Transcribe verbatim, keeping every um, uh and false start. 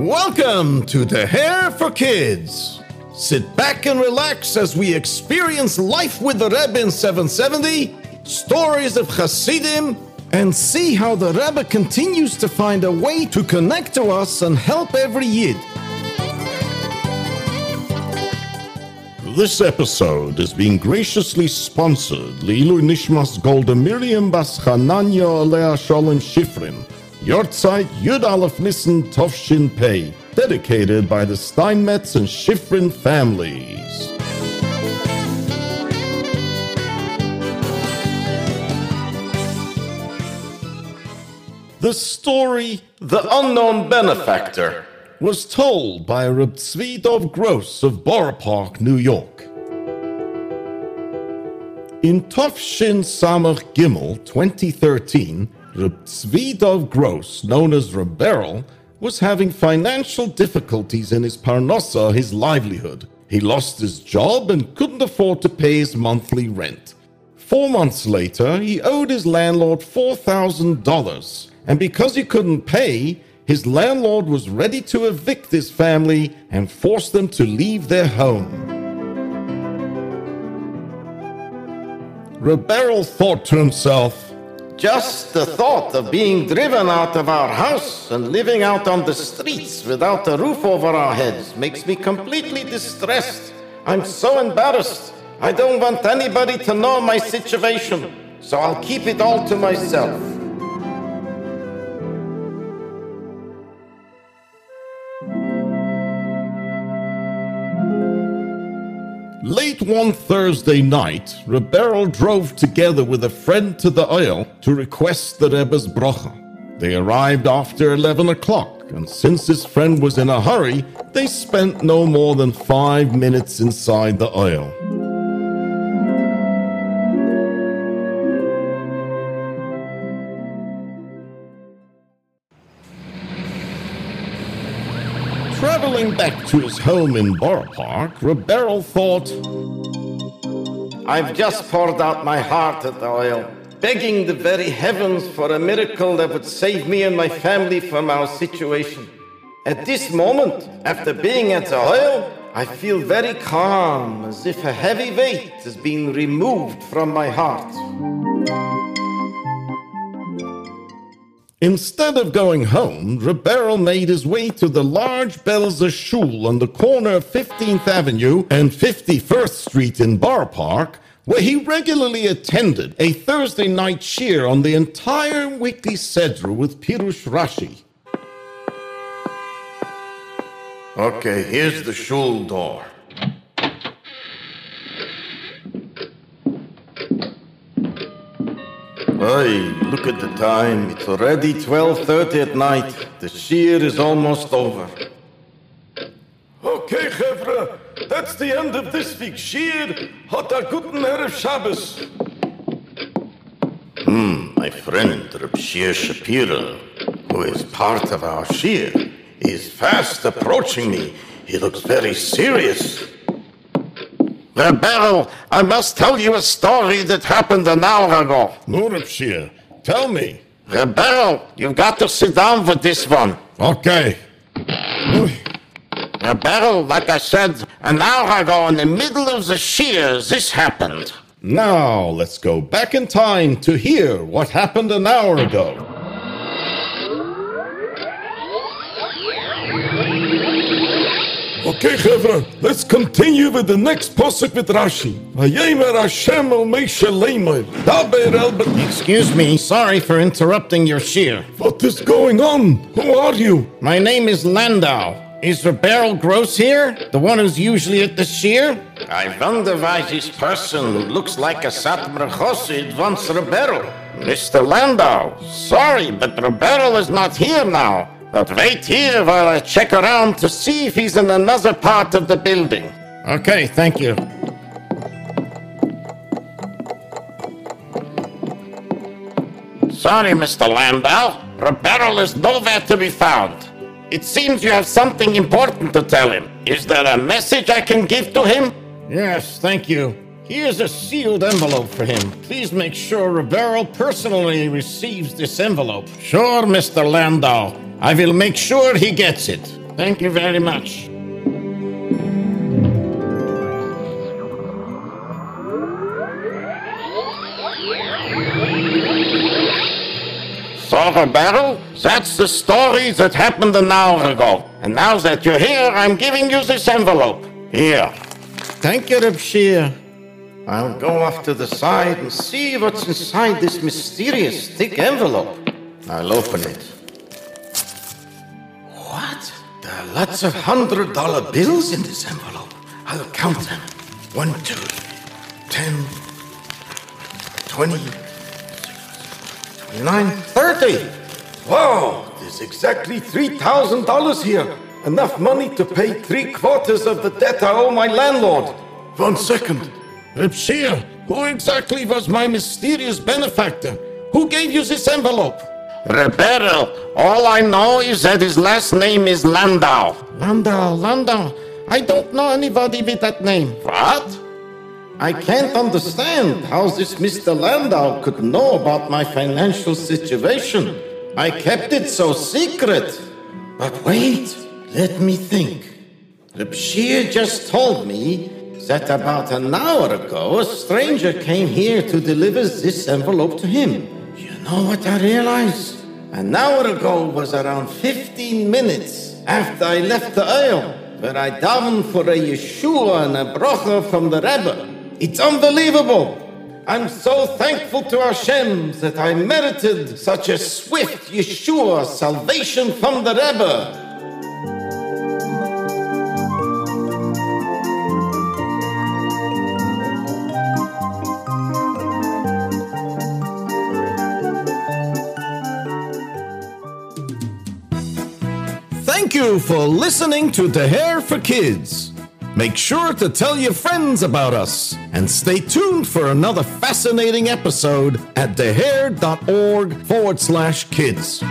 Welcome to the Hair for Kids. Sit back and relax as we experience life with the Rebbe in seven seventy, stories of Chassidim, and see how the Rebbe continues to find a way to connect to us and help every Yid. This episode is being graciously sponsored Leilu Nishmas Golda Miriam Baschananya Alea Asholim Schifrin, Yortzeit Yud Aleph Nissen Tovshin Pei, dedicated by the Steinmetz and Schifrin families. The story, The Unknown Benefactor, was told by Reb Zvi Dov Gross of Borough Park, New York. In Tovshin Samach Gimel twenty thirteen, Reb Zvi Dov Gross, known as Reb Beryl, was having financial difficulties in his Parnossa, his livelihood. He lost his job and couldn't afford to pay his monthly rent. Four months later, he owed his landlord four thousand dollars, and because he couldn't pay, his landlord was ready to evict his family and force them to leave their home. Reb Beryl thought to himself, just the thought of being driven out of our house and living out on the streets without a roof over our heads makes me completely distressed. I'm so embarrassed. I don't want anybody to know my situation, so I'll keep it all to myself. Late one Thursday night, Reb Beryl drove together with a friend to the Ohel to request the Rebbe's bracha. They arrived after eleven o'clock, and since his friend was in a hurry, they spent no more than five minutes inside the Ohel. Traveling back to his home in Borough Park, Reb Beryl thought, I've just poured out my heart at the Ohel, begging the very heavens for a miracle that would save me and my family from our situation. At this moment, after being at the Ohel, I feel very calm, as if a heavy weight has been removed from my heart. Instead of going home, Reb Beryl made his way to the large Belzer Shul on the corner of fifteenth Avenue and fifty-first Street in Borough Park, where he regularly attended a Thursday night shiur on the entire weekly sedra with Pirush Rashi. Okay, here's the shul door. Hey, look at the time. It's already twelve thirty at night. The shiur is almost over. Okay, Hevra, that's the end of this week's shiur. Hat a guten Erev Shabbos. Hmm, my friend, Reb Shia Shapiro, who is part of our shiur, is fast approaching me. He looks very serious. Reb Beryl, I must tell you a story that happened an hour ago. No, Reb Shia, tell me. Reb Beryl, you've got to sit down for this one. Okay. Reb Beryl, like I said, an hour ago in the middle of the shiur, this happened. Now, let's go back in time to hear what happened an hour ago. Okay, Hevra, let's continue with the next Possuk with Rashi. Excuse me, sorry for interrupting your shiur. What is going on? Who are you? My name is Landau. Is Reb Beryl Gross here? The one who's usually at the shiur? I wonder why this person who looks like a Satmar Chossid wants Reb Beryl. Mister Landau, sorry, but Reb Beryl is not here now. But wait here while I check around to see if he's in another part of the building. Okay, thank you. Sorry, Mister Landau. Reb Beryl is nowhere to be found. It seems you have something important to tell him. Is there a message I can give to him? Yes, thank you. Here's a sealed envelope for him. Please make sure Reb Beryl personally receives this envelope. Sure, Mister Landau. I will make sure he gets it. Thank you very much. Sorry, Beryl, that's the story that happened an hour ago. And now that you're here, I'm giving you this envelope. Here. Thank you, Reb Shia. I'll go off to the side and see what's inside this mysterious thick envelope. I'll open it. What? There are lots of hundred dollar bills in this envelope. I'll count them. One, two, ten, twenty, twenty-nine, thirty. Whoa, there's exactly three thousand dollars here. Enough money to pay three quarters of the debt I owe my landlord. One second. Reb Shia, who exactly was my mysterious benefactor? Who gave you this envelope? Reb Beryl, all I know is that his last name is Landau. Landau, Landau. I don't know anybody with that name. What? I can't understand how this Mister Landau could know about my financial situation. I kept it so secret. But wait, let me think. Reb Shia just told me that about an hour ago, a stranger came here to deliver this envelope to him. You know what I realized? An hour ago was around fifteen minutes after I left the Ohel, where I davened for a Yeshua and a bracha from the Rebbe. It's unbelievable! I'm so thankful to Hashem that I merited such a swift Yeshua salvation from the Rebbe. Thank you for listening to the Hair for Kids. Make sure to tell your friends about us and stay tuned for another fascinating episode at thehair.org forward slash kids.